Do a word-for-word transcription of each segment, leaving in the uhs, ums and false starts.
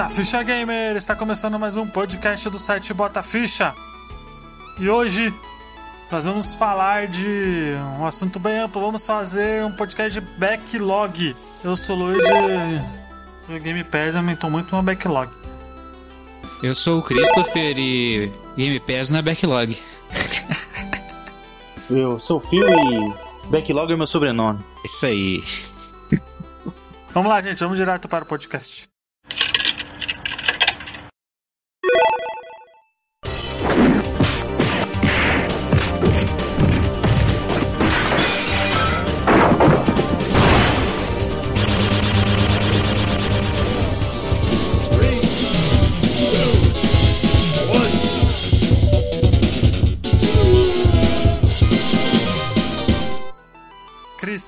Bota Ficha Gamer! Está começando mais um podcast do site Bota Ficha. E hoje nós vamos falar de um assunto bem amplo. Vamos fazer um podcast de backlog. Eu sou o Luiz e o Game Pass aumentou muito o meu backlog. Eu sou o Christopher e Game Pass não é backlog. Eu sou o Phil e backlog é meu sobrenome. Isso aí. Vamos lá, gente. Vamos direto para o podcast.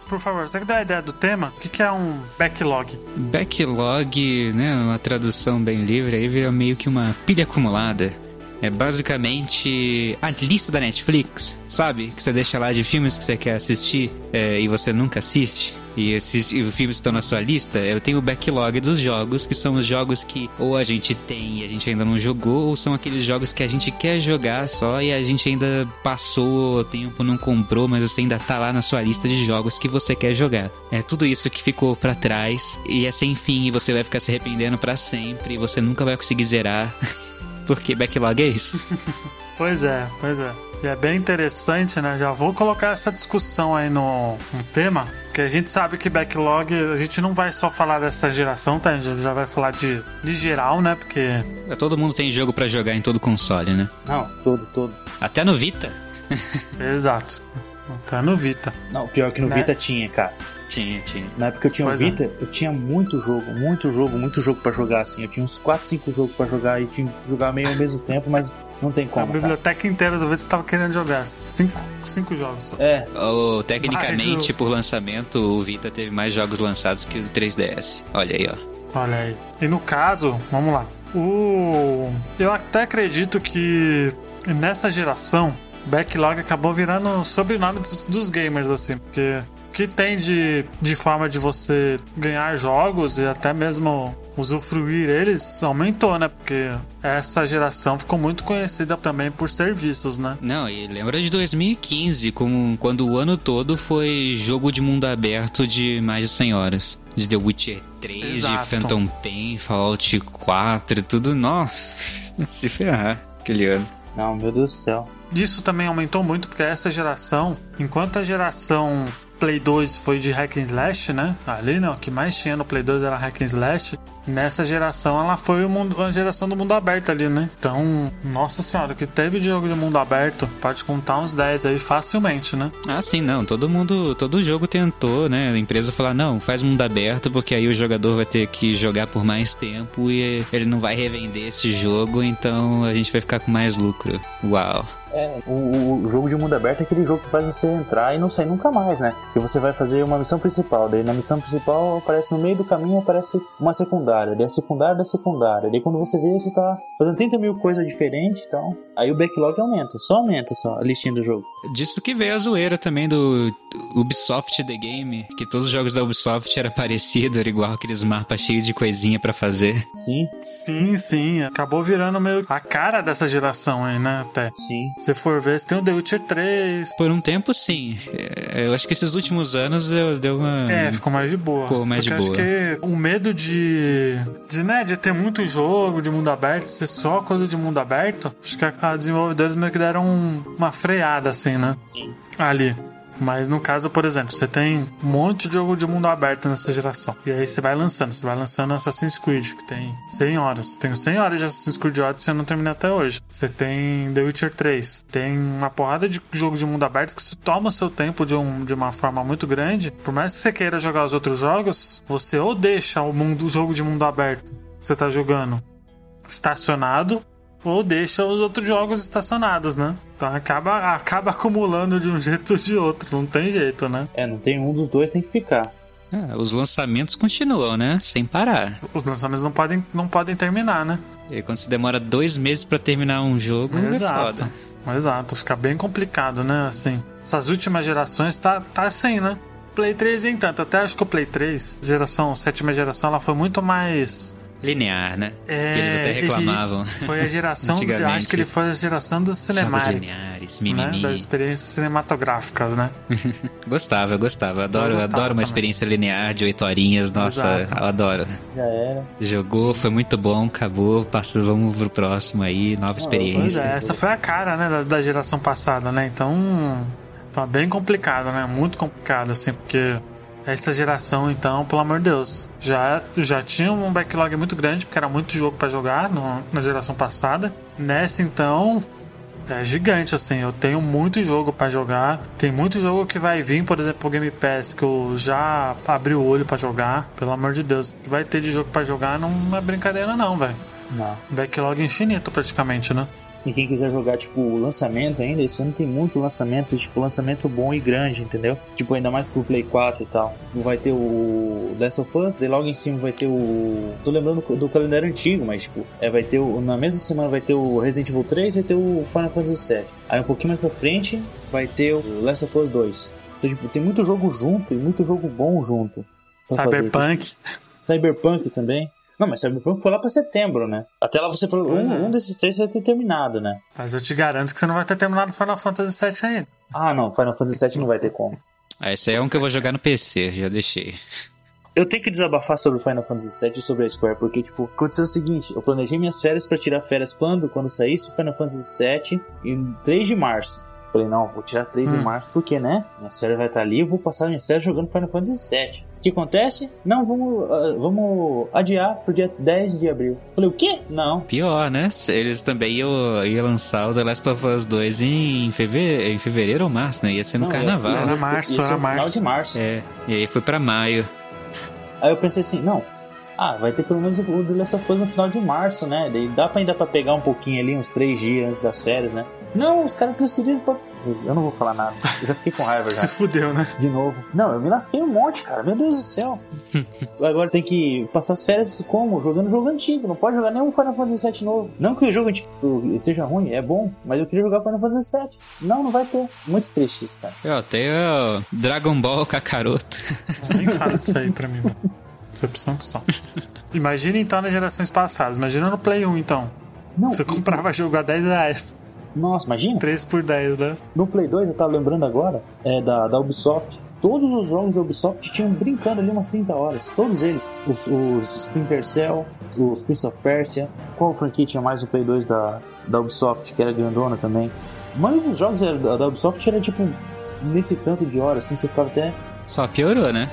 Por favor, você dá a ideia do tema? O que é um backlog? Backlog, né, uma tradução bem livre, aí vira meio que uma pilha acumulada. É basicamente a lista da Netflix, sabe? Que você deixa lá de filmes que você quer assistir é, e você nunca assiste. E esses e os filmes que estão na sua lista, eu tenho o backlog dos jogos, que são os jogos que ou a gente tem e a gente ainda não jogou, ou são aqueles jogos que a gente quer jogar só e a gente ainda passou o tempo, não comprou, mas você ainda tá lá na sua lista de jogos que você quer jogar. É tudo isso que ficou pra trás e é sem fim e você vai ficar se arrependendo pra sempre e você nunca vai conseguir zerar, porque backlog é isso. Pois é, pois é. E é bem interessante, né? Já vou colocar essa discussão aí no, no tema, porque a gente sabe que backlog, a gente não vai só falar dessa geração, tá? A gente já vai falar de, de geral, né? Porque... É, todo mundo tem jogo pra jogar em todo console, né? Não, todo, todo. Até no Vita. Exato. Até no Vita. Não, pior que no né? Vita tinha, cara. Tinha, tinha. Na época que eu tinha o Vita, é. eu tinha muito jogo, muito jogo, muito jogo pra jogar, assim. Eu tinha uns quatro, cinco jogos pra jogar e tinha que jogar meio ao mesmo tempo, mas não tem como. A biblioteca cara. inteira do Vita tava querendo jogar. Cinco, cinco jogos só. É. Oh, tecnicamente, mas... por lançamento, o Vita teve mais jogos lançados que o três D S. Olha aí, ó. Olha aí. E no caso, vamos lá. O... Eu até acredito que nessa geração, backlog acabou virando o sobrenome dos gamers, assim, porque... que tem de, de forma de você ganhar jogos e até mesmo usufruir eles aumentou, né? Porque essa geração ficou muito conhecida também por serviços, né? Não, e lembra de dois mil e quinze, com, quando o ano todo foi jogo de mundo aberto de mais de cem horas. De The Witcher três, exato. De Phantom Pain, Fallout quatro, tudo, nossa, se ferrar aquele ano. Não, meu Deus do céu. Isso também aumentou muito, porque essa geração, enquanto a geração... Play dois foi de hack and slash, né? Ali não, o que mais tinha no Play dois era hack and slash. Nessa geração ela foi a geração do mundo aberto ali, né? Então, nossa senhora, o que teve de jogo de mundo aberto, pode contar uns dez aí facilmente, né? Ah, sim, não. Todo mundo, todo jogo tentou, né? A empresa falar, não, faz mundo aberto, porque aí o jogador vai ter que jogar por mais tempo e ele não vai revender esse jogo, então a gente vai ficar com mais lucro. Uau! É, o, o jogo de mundo aberto é aquele jogo que faz você entrar e não sair nunca mais, né? Que você vai fazer uma missão principal, daí na missão principal aparece no meio do caminho, aparece uma secundária, daí a secundária da secundária, daí quando você vê, você tá fazendo trinta mil coisas diferentes, então... Aí o backlog aumenta, só aumenta só a listinha do jogo. Disso que veio a zoeira também do Ubisoft The Game, que todos os jogos da Ubisoft eram parecidos, era igual aqueles mapas cheios de coisinha pra fazer. Sim. Sim, sim, acabou virando meio a cara dessa geração aí, né, até. Sim. Se for ver, você tem o The Witcher três. Por um tempo, sim. Eu acho que esses últimos anos deu uma... É, ficou mais de boa. Ficou mais de boa. Porque acho que o medo de... De, né, de ter muito jogo de mundo aberto, ser só coisa de mundo aberto, acho que os desenvolvedores meio que deram uma freada, assim, né? Sim. Ali. Mas no caso, por exemplo, você tem um monte de jogo de mundo aberto nessa geração. E aí você vai lançando. Você vai lançando Assassin's Creed, que tem cem horas. Você tem cem horas de Assassin's Creed Odyssey e eu não terminei até hoje. Você tem The Witcher três. Tem uma porrada de jogo de mundo aberto que isso toma o seu tempo de, um, de uma forma muito grande. Por mais que você queira jogar os outros jogos, você ou deixa o, mundo, o jogo de mundo aberto que você tá jogando estacionado, ou deixa os outros jogos estacionados, né? Então acaba, acaba acumulando de um jeito ou de outro. Não tem jeito, né? É, não tem um dos dois, tem que ficar. É, os lançamentos continuam, né? Sem parar. Os lançamentos não podem, não podem terminar, né? E quando se demora dois meses pra terminar um jogo, exato. É foda. Exato. Fica bem complicado, né? Assim, essas últimas gerações tá, tá assim, né? Play três, entanto, até acho que o Play três, geração, sétima geração, ela foi muito mais... linear, né? É, que eles até reclamavam. Foi a geração, eu acho que ele foi a geração dos cinematic, lineares, mimimi, né? Das experiências cinematográficas, né? Gostava, eu gostava. Adoro, eu gostava adoro uma também. Experiência linear de oito horinhas, nossa, exato. Eu adoro. Já era. Jogou, foi muito bom, acabou, passou, vamos pro próximo aí, nova ah, experiência. Pois é, essa foi a cara, né, da, da geração passada, né? Então, tá bem complicado, né? Muito complicado, assim, porque... Essa geração, então, pelo amor de Deus, já, já tinha um backlog muito grande, porque era muito jogo pra jogar no, na geração passada. Nessa, então, é gigante, assim. Eu tenho muito jogo pra jogar. Tem muito jogo que vai vir, por exemplo, o Game Pass, que eu já abri o olho pra jogar. Pelo amor de Deus, vai ter de jogo pra jogar, não é brincadeira não, velho. Não. Backlog infinito, praticamente, né? E quem quiser jogar, tipo, lançamento ainda, esse ano tem muito lançamento, tipo, lançamento bom e grande, entendeu? Tipo, ainda mais pro Play quatro e tal. Vai ter o The Last of Us, daí logo em cima vai ter o... Tô lembrando do calendário antigo, mas, tipo, é, vai ter o... Na mesma semana vai ter o Resident Evil três, vai ter o Final Fantasy sete. Aí um pouquinho mais pra frente vai ter o Last of Us dois. Então, tipo, tem muito jogo junto e muito jogo bom junto. Cyberpunk. Cyberpunk também. Não, mas Cyberpunk foi lá pra setembro, né? Até lá você falou, um, um desses três você vai ter terminado, né? Mas eu te garanto que você não vai ter terminado Final Fantasy sete ainda. Ah, não, Final Fantasy sete não vai ter como. Ah, esse aí é um que eu vou jogar no P C, já deixei. Eu tenho que desabafar sobre o Final Fantasy sete e sobre a Square, porque, tipo, aconteceu o seguinte, eu planejei minhas férias pra tirar férias quando? Quando saísse o Final Fantasy sete em três de março. Falei, não, vou tirar três hum. de março, porque, né? Minha série vai estar ali, eu vou passar minha série jogando Final Fantasy sete. O que acontece? Não, vamos, uh, vamos adiar pro dia dez de abril. Falei, o quê? Não. Pior, né? Eles também iam, iam lançar o The Last of Us dois em fevereiro, em fevereiro ou março, né? Ia ser no não, carnaval. Era março, era março. Final de março. É, e aí foi pra maio. Aí eu pensei assim, não... Ah, vai ter pelo menos o The Last of Us no final de março, né? Daí dá pra ainda pra pegar um pouquinho ali, uns três dias antes das férias, né? Não, os caras transferiram pra... Eu não vou falar nada. Eu já fiquei com raiva já. Se fudeu, né? De novo. Não, eu me lasquei um monte, cara. Meu Deus do céu. Agora tem que passar as férias como? Jogando jogo antigo. Não pode jogar nenhum Final Fantasy sete novo. Não que o jogo antigo seja ruim, é bom, mas eu queria jogar Final Fantasy sete. Não, não vai ter. Muito triste isso, cara. Eu tenho Dragon Ball Kakaroto. Nem fala disso aí pra mim, mano. Decepção que só. Imagina então nas gerações passadas. Imagina no Play um então. Não, você comprava jogo a dez reais. Nossa, imagina. três por dez, né? No Play dois, eu tava lembrando agora, é, da, da Ubisoft. Todos os jogos da Ubisoft tinham brincando ali umas trinta horas. Todos eles. Os, os Splinter Cell, os Prince of Persia. Qual franquia tinha mais no Play dois da, da Ubisoft, que era grandona também? Mas os jogos da, da Ubisoft era tipo nesse tanto de horas, assim, você ficava até... Só piorou, né?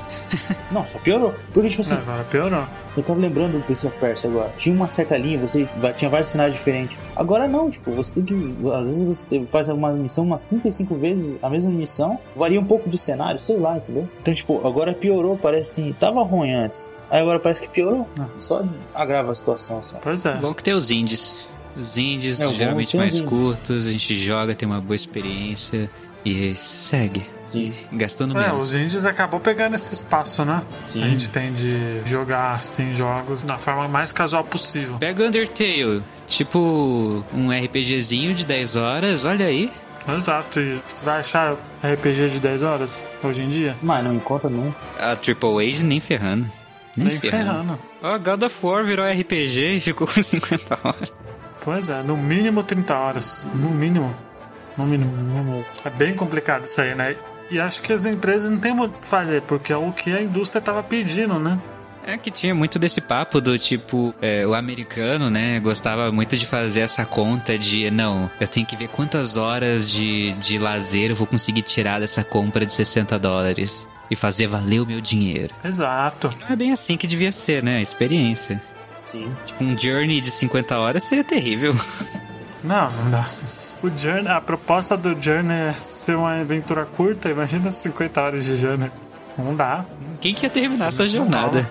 Não, só piorou. Porque, tipo assim... Não, agora piorou. Eu tava lembrando do Prince of Persia agora. Tinha uma certa linha, você tinha vários sinais diferentes. Agora não, tipo, você tem que... Às vezes você faz uma missão umas trinta e cinco vezes, a mesma missão. Varia um pouco de cenário, sei lá, entendeu? Então, tipo, agora piorou, parece assim... Tava ruim antes. Aí agora parece que piorou. Ah. Só agrava a situação, só. Pois é. Bom que tem os indies. Os indies, é, geralmente mais indies. Curtos. A gente joga, tem uma boa experiência. E segue. Sim. Gastando é, menos. Os indies acabou pegando esse espaço, né? Sim. A gente tem de jogar, assim, jogos na forma mais casual possível. Pega o Undertale, tipo um RPGzinho de dez horas, olha aí. Exato, e você vai achar R P G de dez horas hoje em dia? Mas não encontra não. A Triple A nem ferrando. Nem, nem ferrando. Ó, oh, God of War virou R P G e ficou com cinquenta horas. Pois é, no mínimo trinta horas. No mínimo. No mínimo. É bem complicado isso aí, né? E acho que as empresas não tem muito o que fazer, porque é o que a indústria tava pedindo, né? É que tinha muito desse papo do tipo, é, o americano, né, gostava muito de fazer essa conta de, não, eu tenho que ver quantas horas de, de lazer eu vou conseguir tirar dessa compra de sessenta dólares e fazer valer o meu dinheiro. Exato. E não é bem assim que devia ser, né, a experiência. Sim. Tipo, um Journey de cinquenta horas seria terrível. Não, não dá. O Journey, a proposta do Journey é ser uma aventura curta, imagina cinquenta horas de Journey. Não dá. Quem quer terminar não, essa jornada?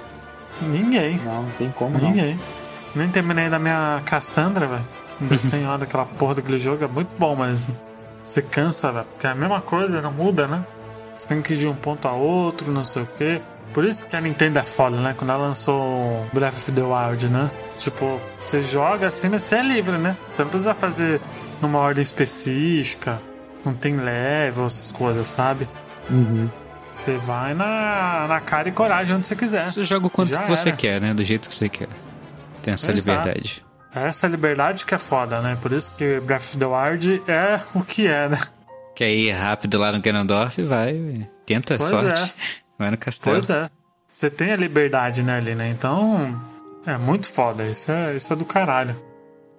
Não. Ninguém. Não, não tem como Ninguém. Não. Nem terminei da minha Cassandra, velho. Não sei lá daquela porra daquele jogo, é muito bom, mas você cansa, velho. Porque é a mesma coisa, não muda, né? Você tem que ir de um ponto a outro, não sei o quê. Por isso que a Nintendo é foda, né? Quando ela lançou Breath of the Wild, né? Tipo, você joga assim, mas você é livre, né? Você não precisa fazer numa ordem específica. Não tem level, essas coisas, sabe? Uhum. Você vai na, na cara e coragem onde você quiser. Você joga o quanto que você quer, né? Do jeito que você quer. tem essa Exato. liberdade. Essa liberdade que é foda, né? Por isso que Breath of the Wild é o que é, né? Quer ir rápido lá no Ganondorf, vai, tenta pois a sorte, é. vai no castelo. Pois é, você tem a liberdade, né, ali, né? Então, é muito foda, isso é, isso é do caralho,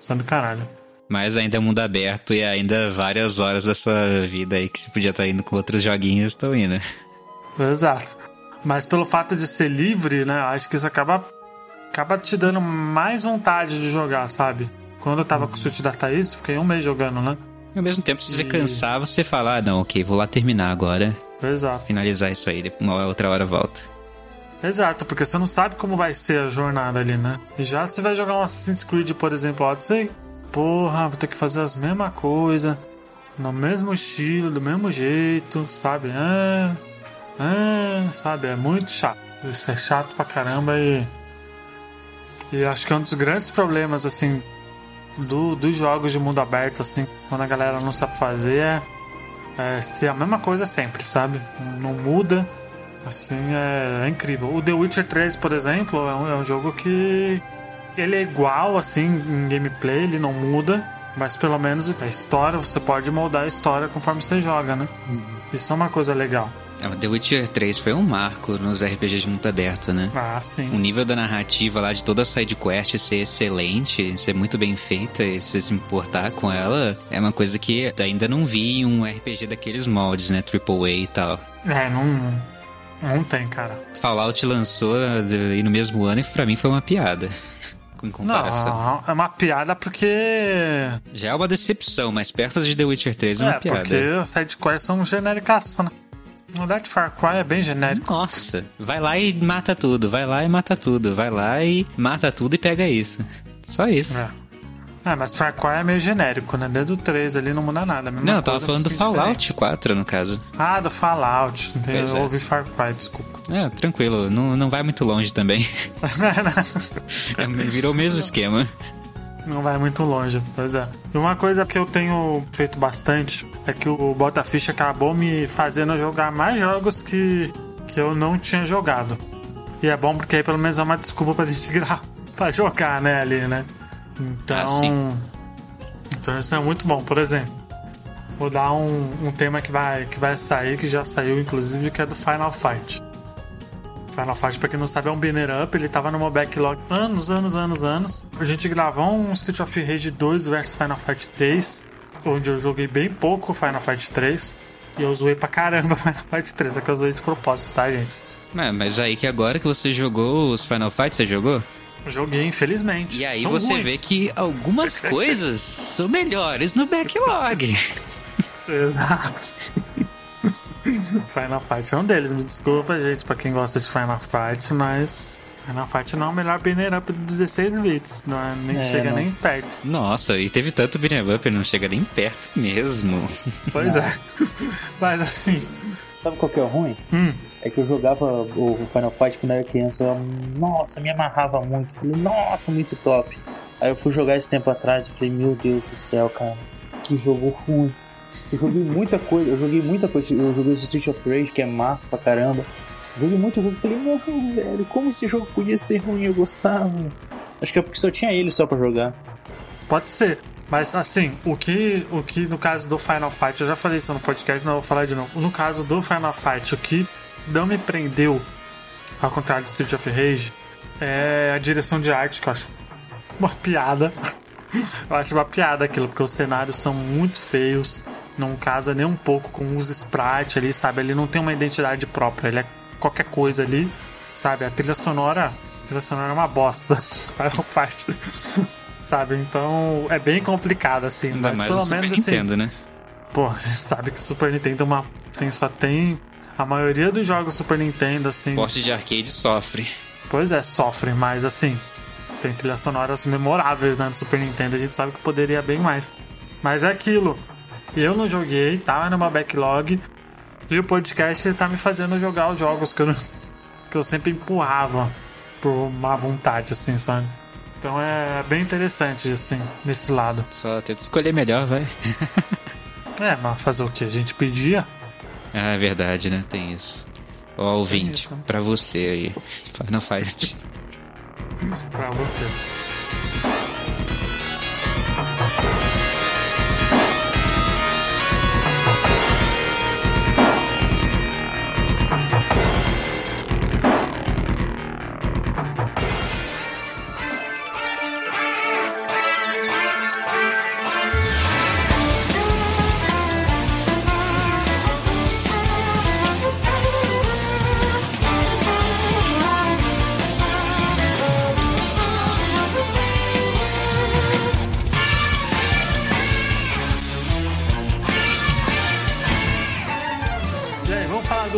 isso é do caralho. Mas ainda é mundo aberto e ainda várias horas da sua vida aí que você podia estar indo com outros joguinhos, estão indo. Exato. Mas pelo fato de ser livre, né, acho que isso acaba, acaba te dando mais vontade de jogar, sabe? Quando eu tava com o chute da Thaís, fiquei um mês jogando, né? E ao mesmo tempo, se você e... cansar, você fala, ah, não, ok, vou lá terminar agora. Exato. Finalizar isso aí, uma outra hora volta. Exato, porque você não sabe como vai ser a jornada ali, né? E já se vai jogar um Assassin's Creed, por exemplo, Odyssey... Porra, vou ter que fazer as mesmas coisas, no mesmo estilo, do mesmo jeito, sabe? Ah, ah, sabe? É muito chato. Isso é chato pra caramba e... E acho que é um dos grandes problemas, assim, do, dos jogos de mundo aberto, assim, quando a galera não sabe fazer, é, é ser a mesma coisa sempre, sabe? Não muda, assim, é, é incrível. O The Witcher três, por exemplo, é um, é um jogo que... Ele é igual, assim, em gameplay, ele não muda, mas pelo menos a história, você pode moldar a história conforme você joga, né? Isso é uma coisa legal. The Witcher três foi um marco nos R P Gs de mundo aberto, né? Ah, sim. O nível da narrativa lá, de toda a sidequest ser excelente, ser muito bem feita e se importar com ela, é uma coisa que ainda não vi em um R P G daqueles moldes, né? Triple A e tal. É, não, não tem, cara. Fallout lançou e no mesmo ano e pra mim foi uma piada. Em comparação. Não, é uma piada porque... Já é uma decepção, mas perto de The Witcher três é uma é, piada. É, porque as sidequests são genéricaças, né? Na verdade, Far Cry é bem genérico. Nossa, vai lá e mata tudo, vai lá e mata tudo, vai lá e mata tudo e pega isso. Só isso. É, é mas Far Cry é meio genérico, né? Desde o três ali não muda nada. Não, eu tava falando do Fallout quatro, no caso. Ah, do Fallout. Eu é. ouvi Far Cry, desculpa. É, tranquilo, não, não vai muito longe também. é, virou o mesmo esquema. Não vai muito longe, pois é. Uma coisa que eu tenho feito bastante é que o Bota Ficha acabou me fazendo jogar mais jogos que, que eu não tinha jogado. E é bom porque aí pelo menos é uma desculpa pra gente gravar, pra jogar, né, ali, né? Então, ah, sim. Então isso é muito bom, por exemplo. Vou dar um, um tema que vai, que vai sair, que já saiu inclusive, que é do Final Fight. Final Fight, pra quem não sabe, é um banner up. Ele tava no meu backlog anos, anos, anos, anos. A gente gravou um Street of Rage dois versus Final Fight três, onde eu joguei bem pouco Final Fight três. E eu zoei pra caramba Final Fight três, é que eu zoei de propósito, tá, gente? É, mas aí que agora que você jogou os Final Fight, você jogou? Joguei, infelizmente. E aí são você ruins. Vê que algumas coisas são melhores no backlog. Exato. Final Fight é um deles, me desculpa, gente, pra quem gosta de Final Fight, mas Final Fight não é o melhor banner up de dezesseis bits, não é, nem é, chega não. nem perto. Nossa, e teve tanto banner up, não chega nem perto mesmo. Pois não. é, mas assim... Sabe qual que é o ruim? Hum. É que eu jogava o Final Fight quando eu era criança, eu, nossa, me amarrava muito, falei, nossa, muito top. Aí eu fui jogar esse tempo atrás e falei, meu Deus do céu, cara, que jogo ruim. Eu joguei muita coisa, eu joguei muita coisa, eu joguei o Street of Rage, que é massa pra caramba. Joguei muito jogo e falei, não, velho, como esse jogo podia ser ruim, eu gostava. Acho que é porque só tinha ele só pra jogar. Pode ser, mas assim, o que, o que no caso do Final Fight, eu já falei isso no podcast, mas eu vou falar de novo. No caso do Final Fight, o que não me prendeu, ao contrário do Street of Rage, é a direção de arte, que eu acho uma piada. Eu acho uma piada aquilo, porque os cenários são muito feios, não casa nem um pouco com os sprites ali, sabe? Ele não tem uma identidade própria, ele é qualquer coisa ali, sabe? A trilha sonora, a trilha sonora é uma bosta, Final Fight, sabe? Então é bem complicado assim, ainda mas mais pelo menos Super assim. Nintendo, né? Pô, sabe que Super Nintendo uma, tem, só tem a maioria dos jogos Super Nintendo assim. Porte de arcade sofre. Pois é, sofre, mas assim. Tem trilhas sonoras memoráveis, né, do Super Nintendo. A gente sabe que poderia bem mais. Mas é aquilo. Eu não joguei, tava numa backlog. E o podcast tá me fazendo jogar os jogos que eu, não... que eu sempre empurrava por má vontade, assim, sabe? Então é bem interessante, assim, nesse lado. Só tenta escolher melhor, vai. É, mas fazer o que? A gente pedia? Ah, é verdade, né? Tem isso. Ó, oh, ouvinte, isso. Pra você aí. Final Fight. Pra você.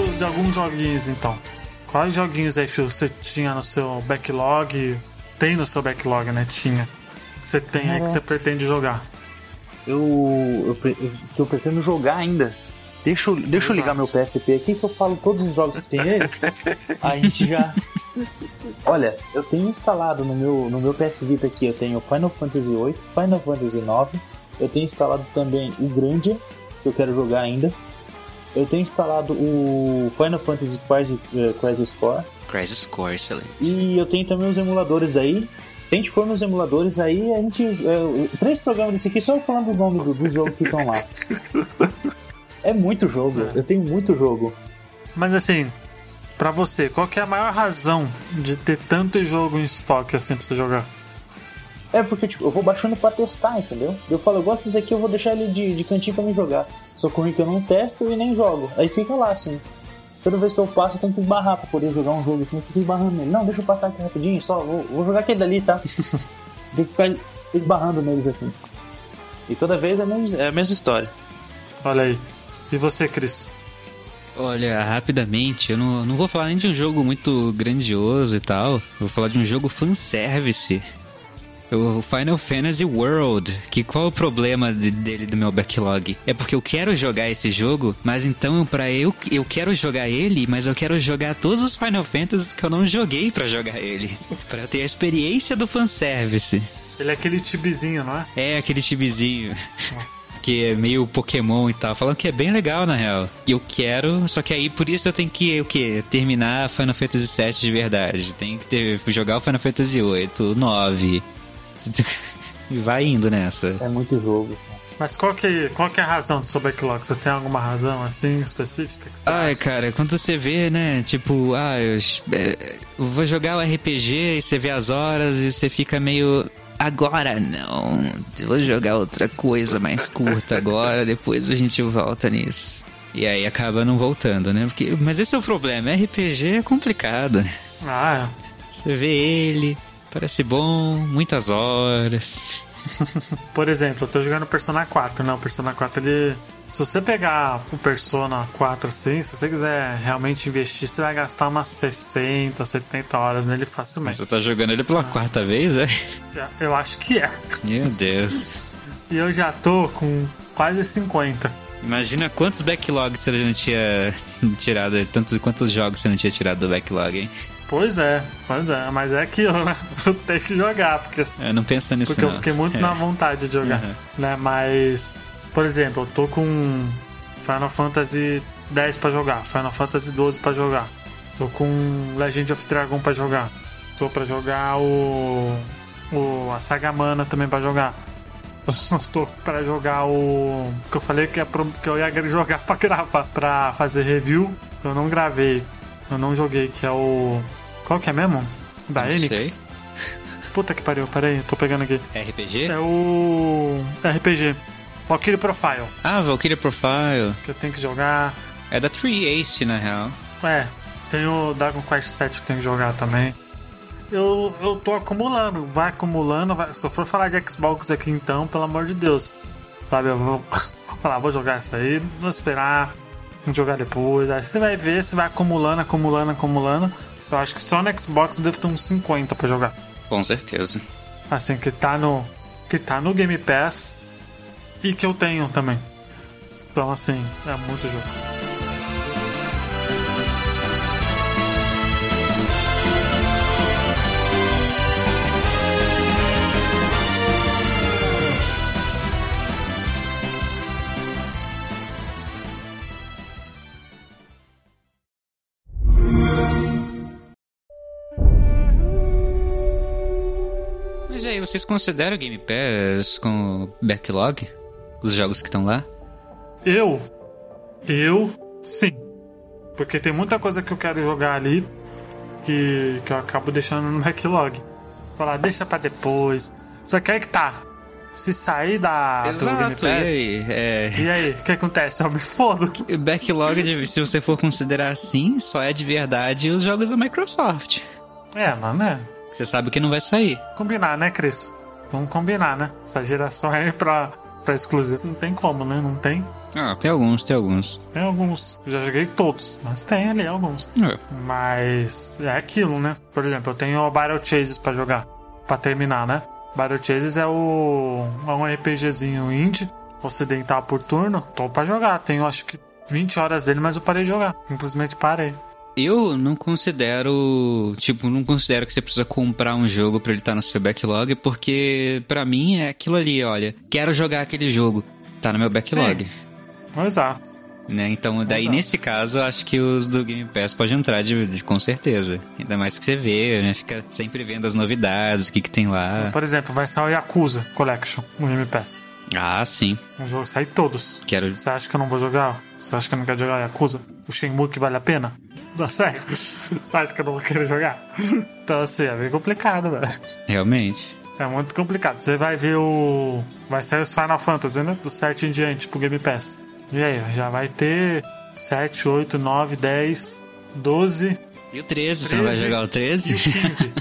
do, de alguns joguinhos, então. Quais joguinhos aí, Phil, você tinha no seu backlog? Tem no seu backlog, né? Tinha. Você tem Cara, aí que você pretende jogar. Eu, eu, eu, eu pretendo jogar ainda. Deixa eu, deixa eu ligar meu P S P aqui que eu falo todos os jogos que tem aí. A gente já... Olha, eu tenho instalado no meu, no meu P S Vita aqui, eu tenho Final Fantasy oito, Final Fantasy nove. Eu tenho instalado também o Grandia, que eu quero jogar ainda. Eu tenho instalado o Final Fantasy Crisis Core. Crisis Core, excelente. E eu tenho também os emuladores daí. Se a gente for nos emuladores aí, a gente... É, três programas desse aqui, só eu falando o nome do, do jogo que estão lá. É muito jogo, é. Eu tenho muito jogo. Mas assim, pra você, qual que é a maior razão de ter tanto jogo em estoque assim pra você jogar? É porque tipo, eu vou baixando pra testar, entendeu? Eu falo, eu gosto desse aqui, eu vou deixar ele de, de cantinho pra me jogar. Só que eu não testo e nem jogo. Aí fica lá assim. Toda vez que eu passo eu tenho que esbarrar pra poder jogar um jogo assim, eu fico esbarrando nele. Não, deixa eu passar aqui rapidinho, só vou, vou jogar aquele dali, tá? Tem que ficar esbarrando neles assim. E toda vez é a mesma, é a mesma história. Olha aí. E você, Cris? Olha, rapidamente, eu não, não vou falar nem de um jogo muito grandioso e tal. Eu vou falar de um jogo fanservice. O Final Fantasy World. Que qual é o problema de, dele do meu backlog? É porque eu quero jogar esse jogo, mas então pra eu... Eu quero jogar ele, mas eu quero jogar todos os Final Fantasies que eu não joguei pra jogar ele. Pra ter a experiência do fanservice. Ele é aquele tibizinho, não é? É, aquele tibizinho. Nossa. Que é meio Pokémon e tal, falando que é bem legal na real. E eu quero, só que aí por isso eu tenho que, o quê? Terminar Final Fantasy sete de verdade. Tem que ter, jogar o Final Fantasy oito, nove. E vai indo nessa. É muito jogo. Mas qual que, qual que é a razão do seu backlog? Você tem alguma razão assim específica? Que você Ai, acha? Cara, quando você vê, né? Tipo, ah, eu, eu vou jogar o R P G e você vê as horas e você fica meio... Agora não, vou jogar outra coisa mais curta agora, depois a gente volta nisso. E aí acaba não voltando, né? Porque, mas esse é o problema, R P G é complicado. Ah. Você vê ele, parece bom, muitas horas. Por exemplo, eu tô jogando Persona quatro, né? O Persona quatro, ele... Se você pegar o Persona quatro assim, se você quiser realmente investir, você vai gastar umas sessenta, setenta horas nele facilmente. Mas você tá jogando ele pela ah. quarta vez, é? Eu acho que é. Meu Deus. E eu já tô com quase cinquenta. Imagina quantos backlogs você não tinha tirado, tantos, quantos jogos você não tinha tirado do backlog, hein? Pois é, pois é. Mas é aquilo, né? Eu tenho que jogar, porque... Eu não penso nisso, Porque não. eu fiquei muito é. na vontade de jogar, uhum. né? Mas... Por exemplo, eu tô com Final Fantasy dez pra jogar, Final Fantasy doze pra jogar, tô com Legend of Dragon pra jogar, tô pra jogar o, o a Saga Mana também pra jogar, eu tô pra jogar o que eu falei que, é pro, que eu ia jogar pra gravar, pra fazer review, eu não gravei, eu não joguei, que é o... Qual que é mesmo? Da não Enix? Sei. Puta que pariu, peraí, eu tô pegando aqui. R P G? É o... R P G. Valkyrie Profile. Ah, Valkyrie Profile. Que eu tenho que jogar. É da três D S, na real. É, tem o Dragon Quest sete que eu tenho que jogar também. Eu, eu tô acumulando, vai acumulando. Vai... Se eu for falar de Xbox aqui então, pelo amor de Deus. Sabe, eu vou falar, vou jogar isso aí, vou esperar, vou jogar depois. Aí você vai ver, você vai acumulando, acumulando, acumulando. Eu acho que só no Xbox eu devo ter uns cinquenta pra jogar. Com certeza. Assim, que tá no, que tá no Game Pass... E que eu tenho também. Então assim, é muito jogo. Mas aí, vocês consideram o Game Pass com o backlog? Os jogos que estão lá? Eu? Eu? Sim. Porque tem muita coisa que eu quero jogar ali que, que eu acabo deixando no backlog. Falar, deixa pra depois. Só que aí que tá. Se sair da... Exato, do Game Pass, e aí? É... E aí? O que acontece? Eu me fodo. Backlog, se você for considerar assim, só é de verdade os jogos da Microsoft. É, mano, é. Você sabe que não vai sair. Combinar, né, Cris? Vamos combinar, né? Essa geração aí pra... exclusivo, não tem como, né? Não tem. Ah, tem alguns, tem alguns. Tem alguns. Eu já joguei todos, mas tem ali alguns. É. Mas é aquilo, né? Por exemplo, eu tenho o Battle Chasers pra jogar, pra terminar, né? Battle Chasers é, o... é um RPGzinho indie, ocidental por turno. Tô pra jogar, tenho acho que vinte horas dele, mas eu parei de jogar. Simplesmente parei. Eu não considero, tipo, não considero que você precisa comprar um jogo pra ele estar no seu backlog, porque pra mim é aquilo ali, olha, quero jogar aquele jogo, tá no meu backlog. Sim. Exato. Né? Então, daí Exato. Nesse caso, acho que os do Game Pass podem entrar de, de, com certeza. Ainda mais que você vê, né? Fica sempre vendo as novidades, o que que tem lá. Por exemplo, vai sair o Yakuza Collection no Game Pass. Ah, sim. O jogo sai todos. Quero... Você acha que eu não vou jogar? Você acha que eu não quero jogar Yakuza? O Shenmue que vale a pena? Dá certo? Você acha que eu não vou querer jogar? Então, assim, é bem complicado, velho. Realmente. É muito complicado. Você vai ver o... Vai sair os Final Fantasy, né? Do sete em diante pro Game Pass. E aí, já vai ter sete, oito, nove, dez, doze... E o treze, treze, você vai jogar o treze? E o quinze.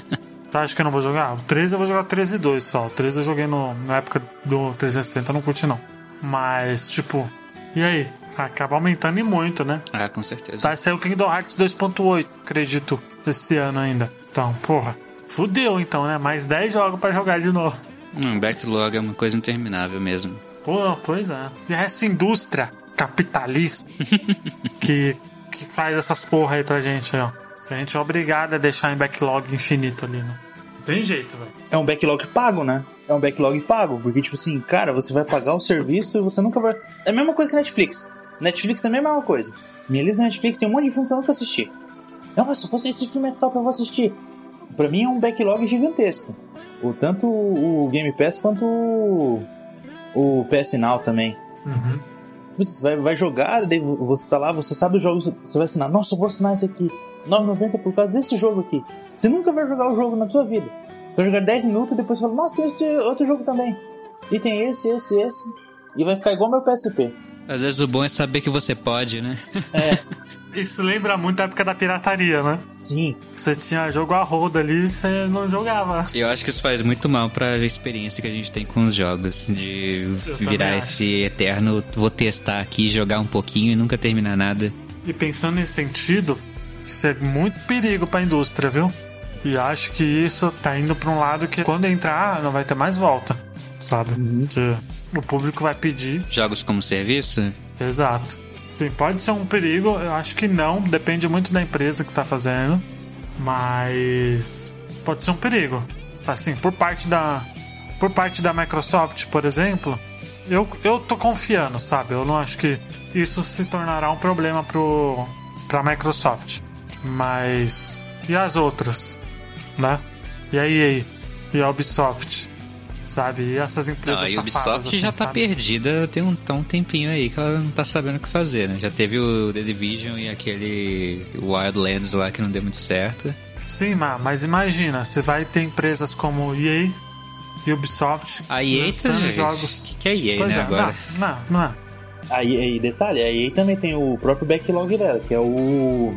Então, acho que eu não vou jogar. O treze eu vou jogar o treze e dois só. O treze eu joguei no, na época do trezentos e sessenta, eu não curti não. Mas, tipo... E aí? Acaba aumentando e muito, né? Ah, com certeza. Vai sair o Kingdom Hearts dois ponto oito, acredito, esse ano ainda. Então, porra. Fudeu então, né? Mais dez jogos pra jogar de novo. Hum, backlog é uma coisa interminável mesmo. Pô, pois é. E essa indústria capitalista que, que faz essas porra aí pra gente, ó. A gente é obrigado a deixar em backlog infinito ali, né? Não tem jeito, velho. É um backlog pago, né? É um backlog pago, porque tipo assim, cara, você vai pagar o serviço e você nunca vai... É a mesma coisa que Netflix. Netflix é a mesma coisa. Minha lista na Netflix tem um monte de filme que eu nunca assisti. Nossa, esse filme é top, eu vou assistir. Pra mim é um backlog gigantesco. O, tanto o Game Pass quanto o, o P S Now também. Uhum. Você vai, vai jogar, daí você tá lá, você sabe os jogos, você vai assinar. Nossa, eu vou assinar esse aqui. nove reais e noventa centavos por causa desse jogo aqui. Você nunca vai jogar o jogo na sua vida. Vai jogar dez minutos e depois fala, nossa, tem esse outro jogo também. E tem esse, esse, esse. E vai ficar igual meu P S P. Às vezes o bom é saber que você pode, né? É. Isso lembra muito a época da pirataria, né? Sim. Você tinha jogo a roda ali e você não jogava. Eu acho que isso faz muito mal pra experiência que a gente tem com os jogos. De eu virar esse eterno, vou testar aqui, jogar um pouquinho e nunca terminar nada. E pensando nesse sentido, isso é muito perigo pra indústria, viu? E acho que isso tá indo pra um lado que quando entrar não vai ter mais volta, sabe? Uhum. Que... O público vai pedir... Jogos como serviço? Exato. Sim, pode ser um perigo. Eu acho que não. Depende muito da empresa que tá fazendo. Mas... Pode ser um perigo. Assim, por parte da... Por parte da Microsoft, por exemplo... Eu, eu tô confiando, sabe? Eu não acho que isso se tornará um problema pro... Pra Microsoft. Mas... E as outras? Né? E a E A? E a Ubisoft? Sabe, e essas empresas não, a Ubisoft safadas, assim, já tá sabe? Perdida tem um, tá um tempinho aí que ela não tá sabendo o que fazer, né? Já teve o The Division e aquele Wildlands lá que não deu muito certo. Sim, mas imagina, você vai ter empresas como E A e Ubisoft a E A também, jogos... que, que é E A, pois né, é, agora? Não, não, não. A E A, detalhe, a E A também tem o próprio backlog dela, que é o...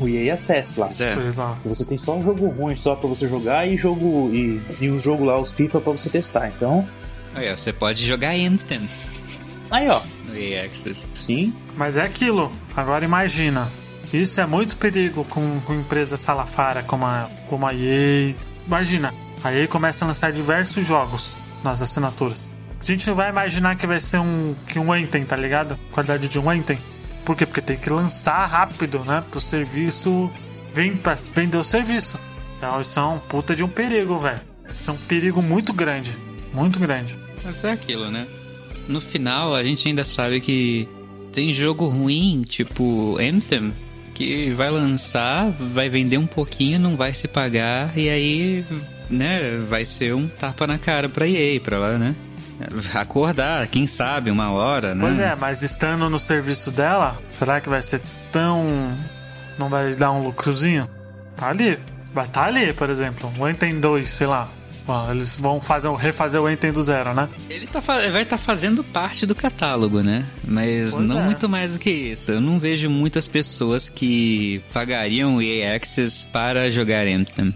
O E A Access lá. Exato. Você tem só um jogo ruim só pra você jogar e jogo. E, e um jogo lá, os FIFA, pra você testar. Então. Aí, ó, você pode jogar Anthem. Aí, ó. No E A Access. Sim. Mas é aquilo. Agora imagina. Isso é muito perigo com, com empresa salafara como a, como a E A. Imagina. A E A começa a lançar diversos jogos nas assinaturas. A gente não vai imaginar que vai ser um. Que um Anthem, tá ligado? Qualidade de um Anthem. Por quê? Porque tem que lançar rápido, né? Pro serviço... Vem pra vender o serviço. Então, isso é um puta de um perigo, velho. Isso é um perigo muito grande. Muito grande. Mas é aquilo, né? No final, a gente ainda sabe que... Tem jogo ruim, tipo Anthem... Que vai lançar, vai vender um pouquinho, não vai se pagar... E aí, né? Vai ser um tapa na cara pra E A, pra lá, né? Acordar, quem sabe, uma hora, né? Pois é, mas estando no serviço dela, será que vai ser tão... Não vai dar um lucrozinho? Tá ali, vai tá ali, por exemplo. O Anthem dois, sei lá. Bom, eles vão fazer, refazer o Anthem do zero, né? Ele tá, vai estar tá fazendo parte do catálogo, né? Mas pois não é. Muito mais do que isso. Eu não vejo muitas pessoas que pagariam o E A Access para jogar Anthem.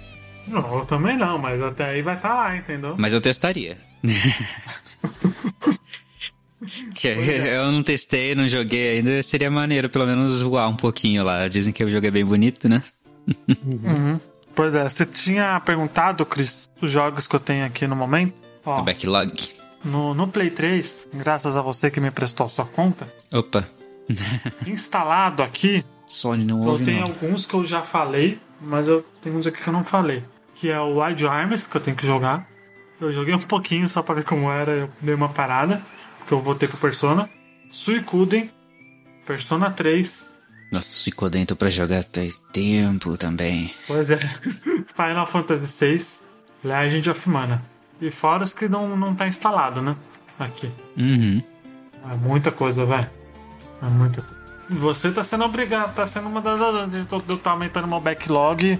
Não, eu também não, mas até aí vai estar tá lá, entendeu? Mas eu testaria. Que é. Eu não testei, não joguei ainda. Seria maneiro, pelo menos, zoar um pouquinho lá. Dizem que o jogo é bem bonito, né? Uhum. Pois é, você tinha perguntado, Cris, os jogos que eu tenho aqui no momento. Ó, no backlog. No, no Play três, graças a você que me prestou a sua conta. Opa. Instalado aqui. Sony não ouve, Eu tenho não. alguns que eu já falei, mas eu tenho uns aqui que eu não falei. Que é o Wild Arms, que eu tenho que jogar. Eu joguei um pouquinho só pra ver como era. Eu dei uma parada, porque eu voltei pro Persona. Suikoden, Persona três. Nossa, Suikoden tô pra jogar tem tempo também. Pois é. Final Fantasy seis, Legend of Mana. E fora os que não, não tá instalado, né? Aqui. Uhum. É muita coisa, velho. É muita coisa. Você tá sendo obrigado, tá sendo uma das razões. Eu tô, eu tô aumentando meu backlog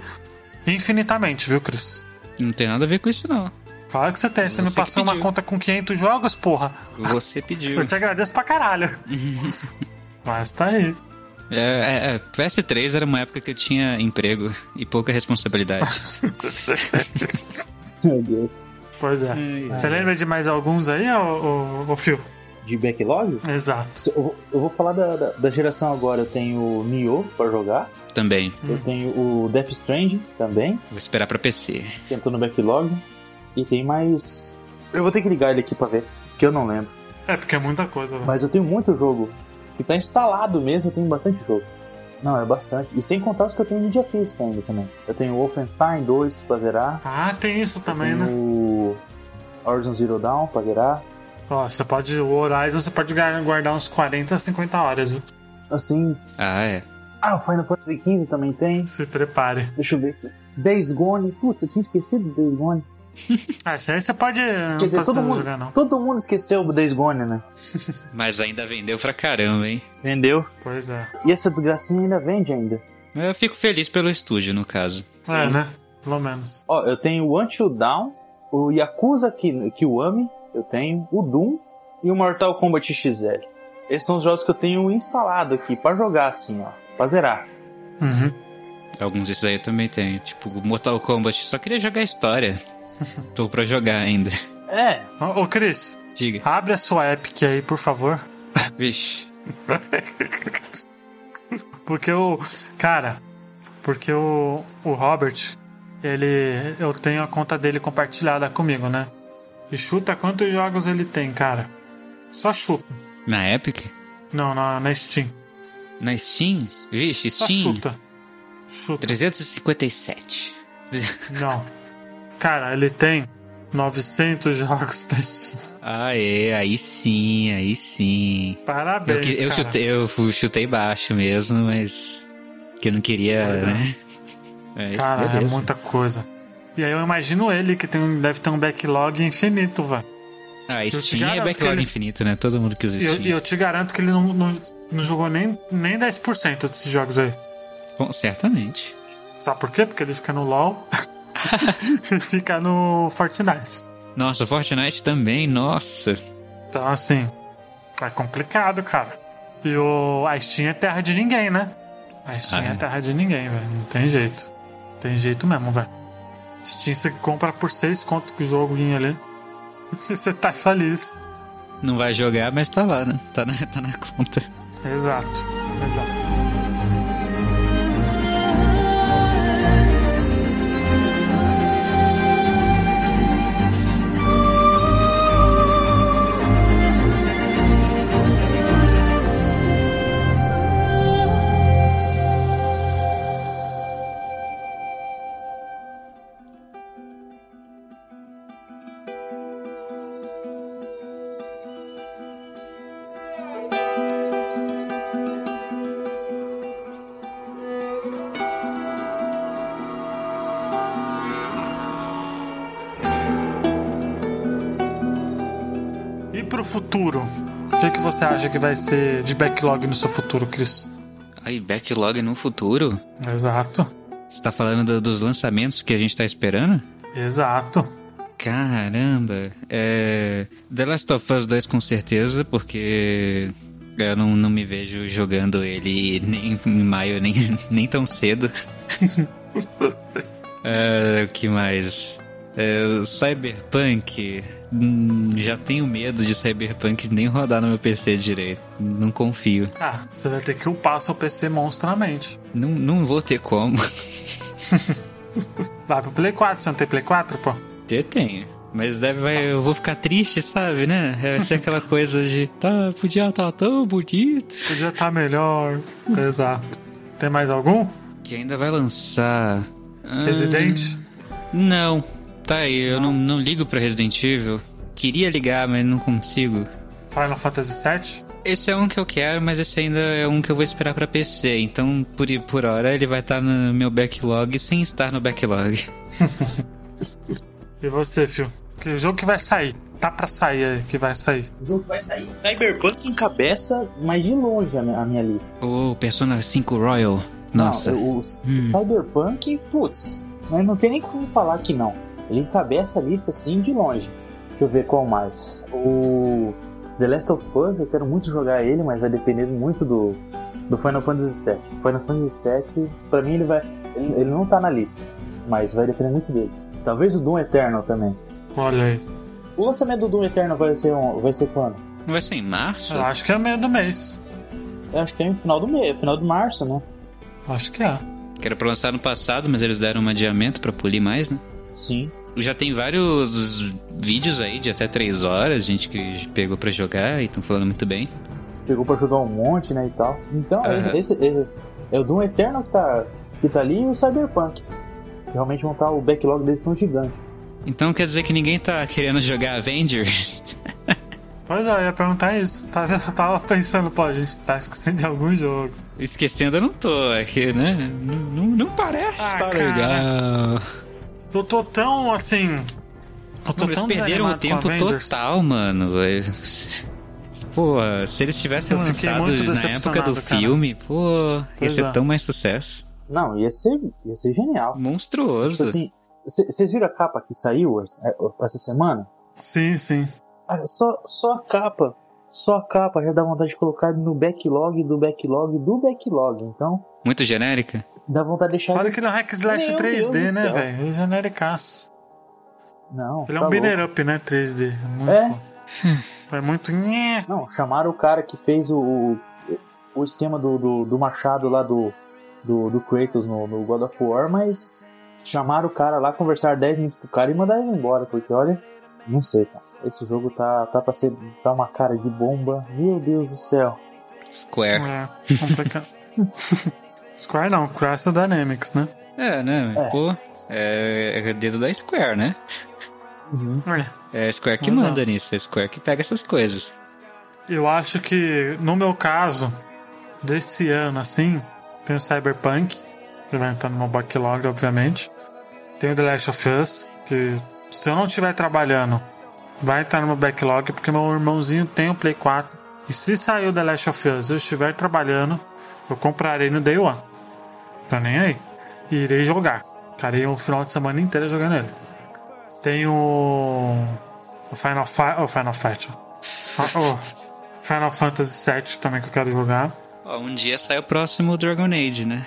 infinitamente, viu, Cris? Não tem nada a ver com isso, não. Claro que você tem. Você, você me passou uma conta com quinhentos jogos, porra. Você pediu. Eu te agradeço pra caralho. Mas tá aí. É, é, é, P S três era uma época que eu tinha emprego e pouca responsabilidade. Meu Deus. Pois é. Ai, você ai. lembra de mais alguns aí, ô, ô, ô Phil? De backlog? Exato. Eu, eu vou falar da, da, da geração agora. Eu tenho o Nioh pra jogar. Também. Eu hum. tenho o Death Stranding também. Vou esperar pra P C. Tentou no backlog. E tem mais... Eu vou ter que ligar ele aqui pra ver, porque eu não lembro. É, porque é muita coisa, né? Mas eu tenho muito jogo que tá instalado mesmo, eu tenho bastante jogo. Não, é bastante. E sem contar os que eu tenho mídia física ainda também. Eu tenho o Wolfenstein dois pra zerar. Ah, tem isso também, né? O Horizon Zero Dawn pra zerar. Ó, você pode... O Horizon você pode guardar uns quarenta a cinquenta horas, viu? Assim... Ah, é. Ah, o Final Fantasy quinze também tem. Se prepare. Deixa eu ver aqui. Days Gone. Putz, eu tinha esquecido do Days Gone. Ah, isso aí você pode... Não, quer dizer, todo mundo, jogar, não. todo mundo esqueceu o Days Gone, né? Mas ainda vendeu pra caramba, hein? Vendeu. Pois é. E essa desgracinha ainda vende ainda. Eu fico feliz pelo estúdio, no caso. É, sim, né? Pelo menos. Ó, eu tenho o Until Dawn, o Yakuza Kiwami, eu tenho o Doom e o Mortal Kombat X L. Esses são os jogos que eu tenho instalado aqui pra jogar, assim, ó. Pra zerar. Uhum. Alguns desses aí eu também tenho. Tipo, Mortal Kombat. Só queria jogar a história. Tô pra jogar ainda. É. Ô, ô Cris. Diga. Abre a sua Epic aí, por favor. Vixe. Porque o... Cara, porque o, o Robert, ele... Eu tenho a conta dele compartilhada comigo, né? E chuta quantos jogos ele tem, cara. Só chuta. Na Epic? Não, na, na Steam. Na Steam? Vixe, Steam. Só chuta. Chuta. trezentos e cinquenta e sete. Não. Cara, ele tem novecentos jogos da Steam. Ah, é. Aí sim, aí sim. Parabéns, eu, eu cara. Chutei, eu chutei baixo mesmo, mas... Que eu não queria, é, né? É. Mas, cara, beleza. É muita coisa. E aí eu imagino ele, que tem, deve ter um backlog infinito, velho. Ah, Steam é backlog ele... infinito, né? Todo mundo que usa Steam. E eu, eu te garanto que ele não, não, não jogou nem, nem dez por cento desses jogos aí. Bom, certamente. Sabe por quê? Porque ele fica no LoL... Fica no Fortnite. Nossa, Fortnite também, nossa. Então assim, é complicado, cara. E o... a Steam é terra de ninguém, né? A Steam ah, é. é terra de ninguém, velho. Não tem jeito. Não tem jeito mesmo, velho. Steam você compra por seis conto que o joguinho ali. E você tá feliz. Não vai jogar, mas tá lá, né? Tá na, tá na conta. Exato, exato. Futuro, o que, é que você acha que vai ser de backlog no seu futuro, Cris? Ai, backlog no futuro? Exato. Você tá falando do, dos lançamentos que a gente tá esperando? Exato. Caramba, é... The Last of Us dois com certeza, porque eu não, não me vejo jogando ele nem em maio, nem, nem tão cedo. É, o que mais? É, Cyberpunk, hum, já tenho medo de Cyberpunk nem rodar no meu P C direito. Não confio. Ah, você vai ter que upar seu P C monstramente. Não, não vou ter como. Vai pro Play quatro, você não tem Play quatro, pô? Eu tenho. Mas deve, vai, eu vou ficar triste, sabe, né? Vai ser aquela coisa de... Tá, podia estar tá tão bonito. Podia estar tá melhor. Exato. Tem mais algum? Que ainda vai lançar... Resident? Ah, não. Tá aí, eu não, não ligo pra Resident Evil. Queria ligar, mas não consigo. Final Fantasy sete? Esse é um que eu quero, mas esse ainda é um que eu vou esperar pra P C. Então, por, por hora, ele vai estar no meu backlog sem estar no backlog. E você, Phil? Que jogo que vai sair? Tá pra sair aí, que vai sair. O jogo vai sair. Cyberpunk encabeça, mas de longe a minha, a minha lista. O oh, Persona cinco Royal. Nossa. Não, o, o, hum. o Cyberpunk, putz, mas não tem nem como falar que não. Ele encabeça a lista, assim, de longe. Deixa eu ver qual mais. O The Last of Us, eu quero muito jogar ele, mas vai depender muito do, do Final Fantasy sete. Final Fantasy sete, pra mim, ele vai... Ele, ele não tá na lista, mas vai depender muito dele. Talvez o Doom Eternal também. Olha aí. O lançamento do Doom Eternal vai ser, um, vai ser quando? Não vai ser em março? Eu acho que é meio do mês. Eu acho que é no final do mês, final de março, né? Acho que é. Que era pra lançar no passado, mas eles deram um adiamento pra polir mais, né? Sim. Já tem vários vídeos aí de até três horas, gente que pegou pra jogar e estão falando muito bem. Pegou pra jogar um monte, né, e tal. Então, uh-huh. esse, esse é o Doom Eternal que tá, que tá ali e o Cyberpunk. Realmente vão estar, o backlog deles tão gigante. Então quer dizer que ninguém tá querendo jogar Avengers? Pois é, eu ia perguntar isso. Tava, tava pensando, pô, a gente tá esquecendo de algum jogo. Esquecendo eu não tô aqui, né? Não, não, não parece, ah, tá, cara, legal. Eu tô tão, assim... Eu tô não, tão eles perderam o tempo total, mano. Pô, se eles tivessem eu lançado na época do cara. filme, pô, pois ia ser é. tão mais sucesso. Não, ia ser, ia ser genial. Monstruoso. Assim, vocês viram a capa que saiu essa semana? Sim, sim. Só, só a capa, só a capa já dá vontade de colocar no backlog do backlog do backlog, então... Muito genérica? Dá vontade de deixar... Olha que ele é um hack slash três D, né, velho? É genericaço. Não, ele tá é um beat up, né, três D. É muito... É? É muito... Não, chamaram o cara que fez o, o esquema do, do, do machado lá do... Do, do Kratos no, no God of War, mas chamaram o cara lá, conversaram dez minutos com o cara e mandaram ele embora, porque olha, não sei, cara. Esse jogo tá, tá pra ser, tá uma cara de bomba, meu Deus do céu. Square. É, complicado. Square não, Crystal Dynamics, né? É, né, é. Pô, é, é dedo da Square, né? Uhum. É a Square que manda Exato. nisso, é a Square que pega essas coisas. Eu acho que, no meu caso, desse ano, assim... Tem o Cyberpunk, que vai entrar no meu backlog, obviamente. Tem o The Last of Us, que se eu não estiver trabalhando, vai estar no meu backlog, porque meu irmãozinho tem o Play quatro. E se sair o The Last of Us e eu estiver trabalhando, eu comprarei no Day One. Tá nem aí. E irei jogar. Ficarei o final de semana inteiro jogando ele. Tem o... O Final Fight... O Final Fight... O Final Fantasy sete também que eu quero jogar. Um dia sai o próximo Dragon Age, né?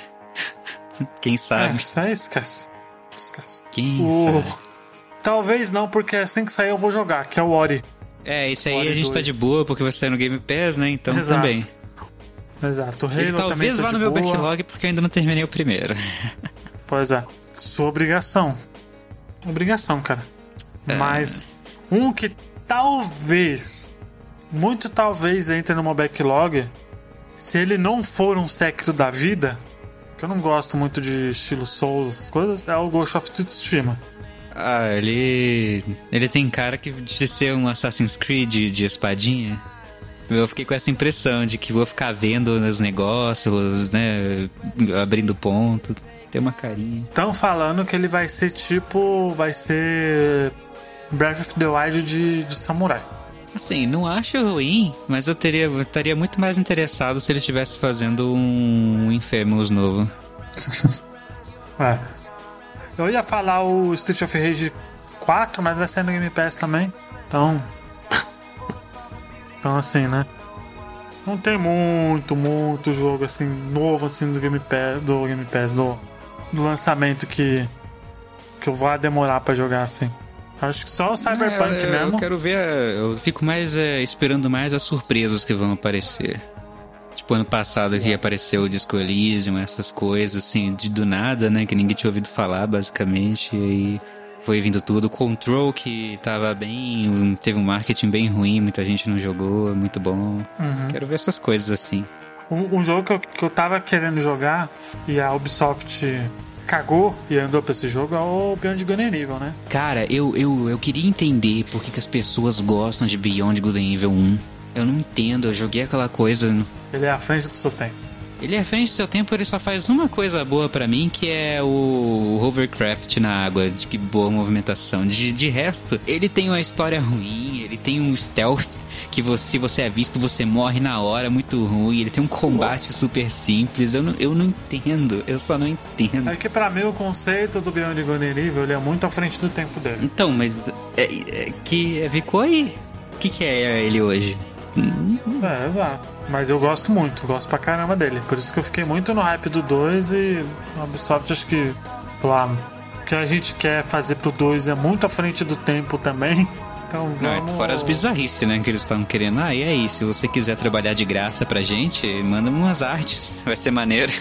Quem sabe? É, sai, esquece. Esquece. Quem o... sabe? Talvez não, porque assim que sair eu vou jogar, que é o Ori. É, isso aí Ori a gente dois. Tá de boa, porque vai sair no Game Pass, né? Então Exato. também. Exato. O Halo Ele talvez vá no meu boa. backlog, porque eu ainda não terminei o primeiro. Pois é. Sua obrigação. Obrigação, cara. É... Mas um que talvez, muito talvez entre no meu backlog... Se ele não for um Sekiro da vida, que eu não gosto muito de estilo Souls, essas coisas, é o Ghost of Tsushima. Ah, ele... Ele tem cara que de ser um Assassin's Creed de espadinha. Eu fiquei com essa impressão de que vou ficar vendo os negócios, né, abrindo ponto. Tem uma carinha. Estão falando que ele vai ser tipo... Vai ser... Breath of the Wild de, de samurai. Assim, não acho ruim, mas eu teria, eu estaria muito mais interessado se ele estivesse fazendo um Infamous novo. É. Eu ia falar o Street of Rage quatro, mas vai sair no Game Pass também. Então... Então assim, né? Não tem muito, muito jogo assim, novo assim, do Game Pass, do Game Pass, do, do lançamento que, que eu vou demorar pra jogar assim. Acho que só o Cyberpunk é, eu, mesmo. Eu quero ver, eu fico mais é, esperando mais as surpresas que vão aparecer. Tipo, ano passado que apareceu o Disco Elysium, essas coisas, assim, de, do nada, né? Que ninguém tinha ouvido falar, basicamente. E aí foi vindo tudo. O Control, que tava bem... Teve um marketing bem ruim, muita gente não jogou, muito bom. Uhum. Quero ver essas coisas, assim. Um, um jogo que eu, que eu tava querendo jogar e a Ubisoft... cagou e andou pra esse jogo é o Beyond Good and Evil, né? Cara, eu, eu, eu queria entender por que, que as pessoas gostam de Beyond Good and Evil um. Eu não entendo, eu joguei aquela coisa... Ele é à frente do seu tempo. Ele é à frente do seu tempo, ele só faz uma coisa boa pra mim, que é o hovercraft na água, de que boa movimentação. De, de resto, ele tem uma história ruim, ele tem um stealth que você, se você é visto, você morre na hora, muito ruim. Ele tem um combate Nossa. super simples. Eu não, eu não entendo. Eu só não entendo. É que pra mim o conceito do Beyond Good and Evil, ele é muito à frente do tempo dele. Então, mas é, é, que ficou aí. O que, que é ele hoje? É, exato. Mas eu gosto muito. Gosto pra caramba dele. Por isso que eu fiquei muito no hype do dois e a Ubisoft acho que... Claro, o que a gente quer fazer pro dois é muito à frente do tempo também. Então, vamos... Não, fora as bizarrices, né, que eles estão querendo. Ah, e aí, se você quiser trabalhar de graça pra gente, manda umas artes, vai ser maneiro.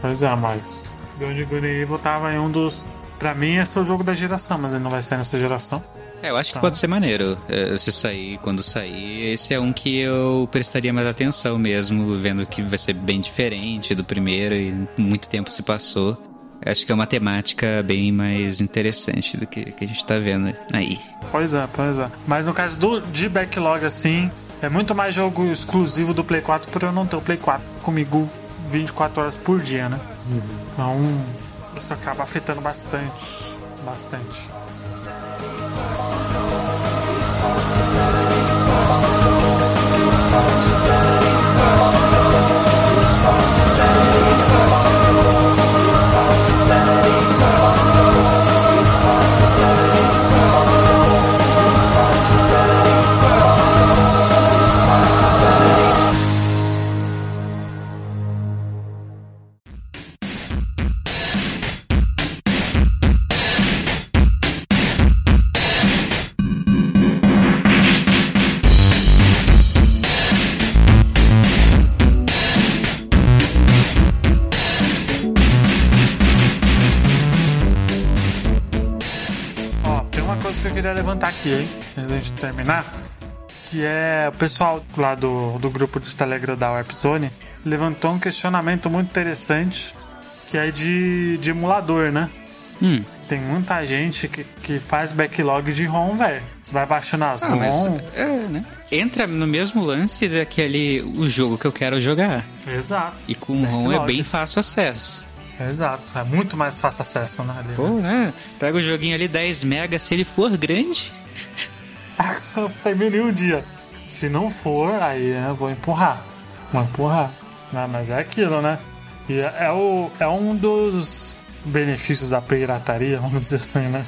Pois é, mas Beyond Good and Evil tava em um dos... Pra mim esse é o jogo da geração, mas ele não vai sair nessa geração. É, eu acho então... que pode ser maneiro se sair, quando sair. Esse é um que eu prestaria mais atenção mesmo, vendo que vai ser bem diferente do primeiro e muito tempo se passou. Acho que é uma temática bem mais interessante do que, que a gente tá vendo aí. Pois é, pois é. Mas no caso do, de backlog, assim, é muito mais jogo exclusivo do Play quatro, por eu não ter o Play quatro comigo vinte e quatro horas por dia, né? Uhum. Então, isso acaba afetando bastante. Bastante. Aqui, hein? Antes da gente terminar, que é o pessoal lá do, do grupo de Telegram da Warpzone levantou um questionamento muito interessante, que é de, de emulador, né? Hum. Tem muita gente que, que faz backlog de ROM, velho. Você vai baixando as ah, ROM. Mas, é, né? Entra no mesmo lance daquele o jogo que eu quero jogar. Exato. E com o ROM é bem fácil acesso. Exato, é muito mais fácil acesso, né? Ali, Pô, né? É. Pega o joguinho ali, dez mega, se ele for grande. Terminei um dia. Se não for, aí eu vou empurrar. Vou empurrar. Não, mas é aquilo, né? E é, é, o, é um dos benefícios da pirataria, vamos dizer assim, né?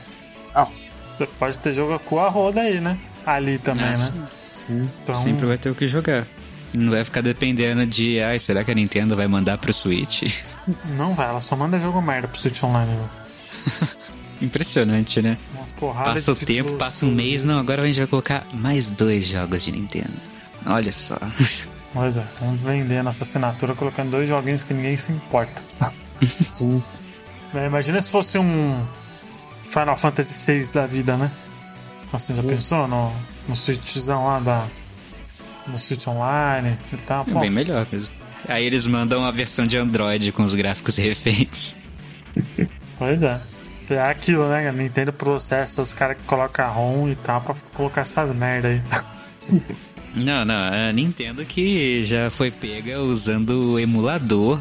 Ah. Você pode ter jogo com a roda aí, né? Ali também, Nossa. né? Sim. Então... Sempre vai ter o que jogar. Não vai ficar dependendo de... Ai, será que a Nintendo vai mandar pro Switch? Não vai, ela só manda jogo merda pro Switch Online. Impressionante, né? Passa o tempo, títulos, passa um títulos, mês... Né? Não, agora a gente vai colocar mais dois jogos de Nintendo. Olha só. Pois é, vamos vender nossa assinatura colocando dois joguinhos que ninguém se importa. Sim. É, imagina se fosse um Final Fantasy seis da vida, né? Você já Sim. pensou no, no Switchzão lá da... No Switch Online e tal. É bem melhor mesmo. Aí eles mandam a versão de Android com os gráficos refeitos. Pois é. É aquilo, né? A Nintendo processa os caras que colocam ROM e tal pra colocar essas merda aí. Não, não. A Nintendo que já foi pega usando o emulador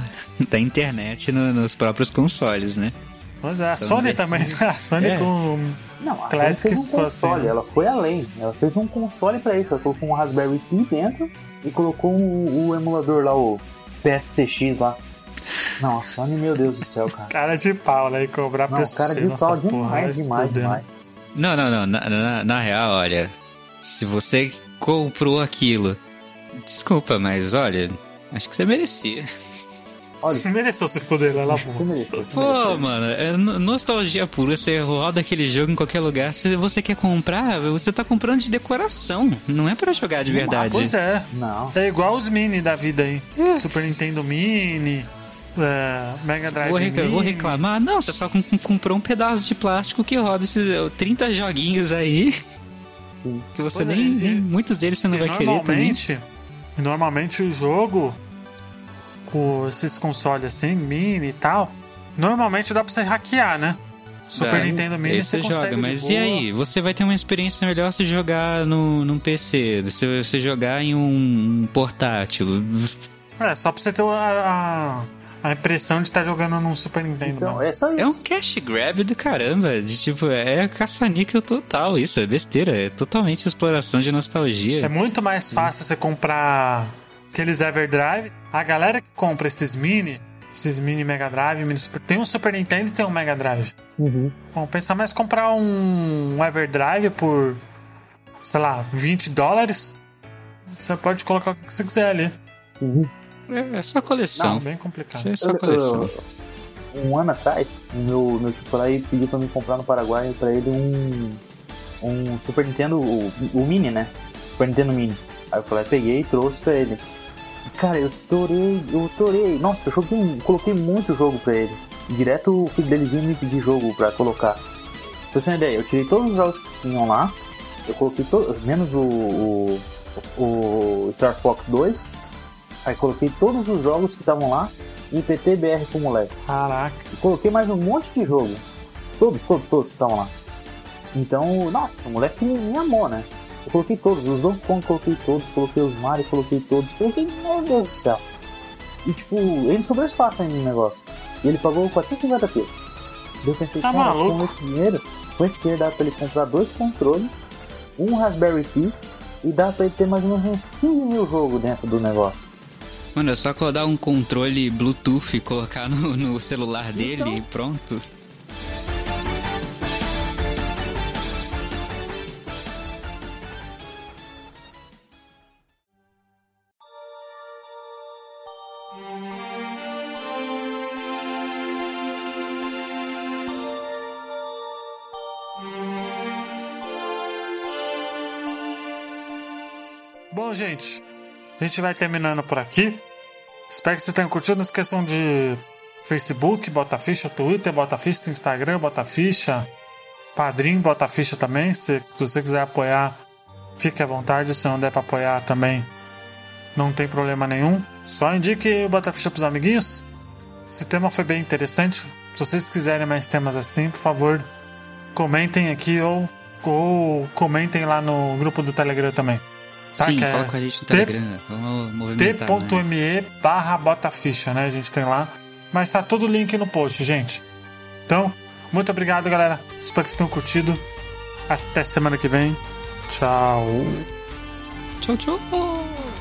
da internet no, nos próprios consoles, né? Pois é. A então, Sony é... também. A Sony é. com... Não, a Sony fez um console, assim, ela foi além. Ela fez um console pra isso, ela colocou um Raspberry Pi dentro e colocou o, o emulador lá, o P S C X lá. Não, a Sony, meu Deus do céu, cara. Cara de pau, né? E cobrar Não, P S C X. Cara de Nossa, pau demais, demais, poder. demais. Não, não, não. Na, na, na real, olha, se você comprou aquilo, desculpa, mas olha, acho que você merecia. Olha. Você mereceu, você ficou dele lá, você mereceu, você Pô, mereceu. Mano, é nostalgia pura. Você roda aquele jogo em qualquer lugar. Se você quer comprar, você tá comprando de decoração. Não é pra jogar de verdade. Ah, pois é. Não. É igual os mini da vida aí. É. Super Nintendo Mini... É, Mega Drive vou, rec- vou reclamar? Não, você só c- comprou um pedaço de plástico que roda esses trinta joguinhos aí. Sim. Que você nem, é, nem... Muitos deles você não vai querer também. Normalmente o jogo, com esses consoles assim, mini e tal, normalmente dá pra você hackear, né? Super tá, Nintendo Mini você joga, mas e aí? Você vai ter uma experiência melhor se jogar no, num P C, se você jogar em um portátil. É, só pra você ter a... a... a impressão de estar jogando num Super Nintendo. Então, é só isso. É um cash grab do caramba. De, tipo, é caça-níquel total isso. É besteira. É totalmente exploração de nostalgia. É muito mais fácil você comprar aqueles Everdrive. A galera que compra esses mini, esses mini Mega Drive, mini Super... tem um Super Nintendo e tem um Mega Drive. Uhum. Bom, pensa mais comprar um Everdrive por, sei lá, vinte dólares. Você pode colocar o que você quiser ali. Uhum. É só coleção. Não, bem complicado. É só coleção. Eu, eu, um ano atrás, o meu, meu tio lá pediu pra me comprar no Paraguai pra ele um, um Super Nintendo, o, o Mini, né? Super Nintendo Mini. Aí eu falei, peguei e trouxe pra ele. Cara, eu torei, eu torei. Nossa, eu joguei, coloquei muito jogo pra ele. Direto o filho dele vinha me pedir jogo pra colocar. Pra você ter uma ideia, eu tirei todos os jogos que tinham lá. Eu coloquei todos, menos o, o, o Star Fox dois. Aí coloquei todos os jogos que estavam lá e P T B R pro moleque. Caraca. E coloquei mais um monte de jogo. Todos, todos, todos que estavam lá. Então, nossa, o moleque me, me amou, né? Eu coloquei todos, os Donkey Kong coloquei todos, coloquei os Mario, coloquei todos, coloquei, meu Deus do céu. E tipo, ele sobrou espaço ainda no negócio. E ele pagou quatrocentos e cinquenta pila. Eu pensei, tá cara, maluco? Com esse dinheiro, com esse dinheiro dá pra ele comprar dois controles, um Raspberry Pi e dá pra ele ter mais ou menos uns quinze mil jogos dentro do negócio. Mano, é só colocar um controle Bluetooth e colocar no, no celular dele então... e pronto. Bom, gente... a gente vai terminando por aqui. Espero que vocês tenham curtido. Não esqueçam de Facebook, Bota Ficha, Twitter, Bota Ficha, Instagram, Bota Ficha, Padrim, Bota Ficha também. Se, se você quiser apoiar, fique à vontade. Se não der pra apoiar também, não tem problema nenhum. Só indique o Bota Ficha pros amiguinhos. Esse tema foi bem interessante. Se vocês quiserem mais temas assim, por favor, comentem aqui ou, ou comentem lá no grupo do Telegram também. Tá, sim, fala é com a gente no Telegram. Vamos movimentar. T.me barra Botaficha, né? A gente tem lá. Mas tá todo o link no post, gente. Então, muito obrigado, galera. Espero que vocês tenham curtido. Até semana que vem. Tchau. Tchau, tchau.